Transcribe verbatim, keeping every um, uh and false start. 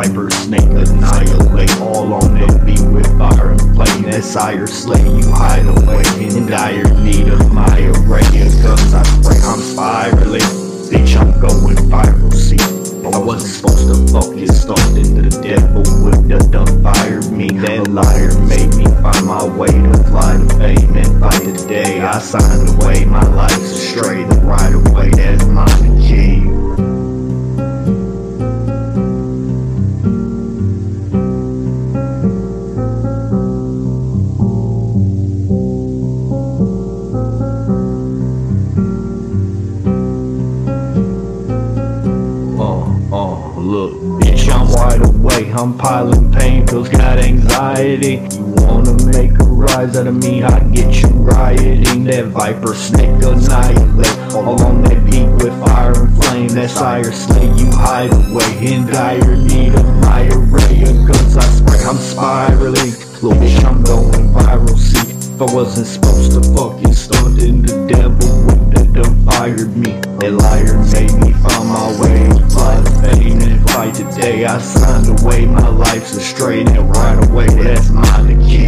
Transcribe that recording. viper snake annihilate. All on the beat with fire and play. That sire slay, you hide away. In dire need of my array. And guns I spray, I'm spiraling. Bitch, I'm going viral, see. I wasn't supposed to focus, thought that the devil would have done fired me. That liar made me find my way to fly to fame. And by the day I signed away, my life's astray. The right away, that's mine to keep. Look, bitch, I'm wide awake, I'm piling pain, pills got anxiety. You wanna make a rise out of me, I get you rioting. That viper snake annihilate, all on that beat with fire and flame. That sire slay, you hide away, in dire need of my array. Of guns I spray, I'm spiraling. Little bitch, I'm going viral, see. If I wasn't supposed to fucking start, then the devil would have done fired me. That liar made me find my way to fly to fame. And by today I signed away, my life's astray. Now right away, that's mine to keep.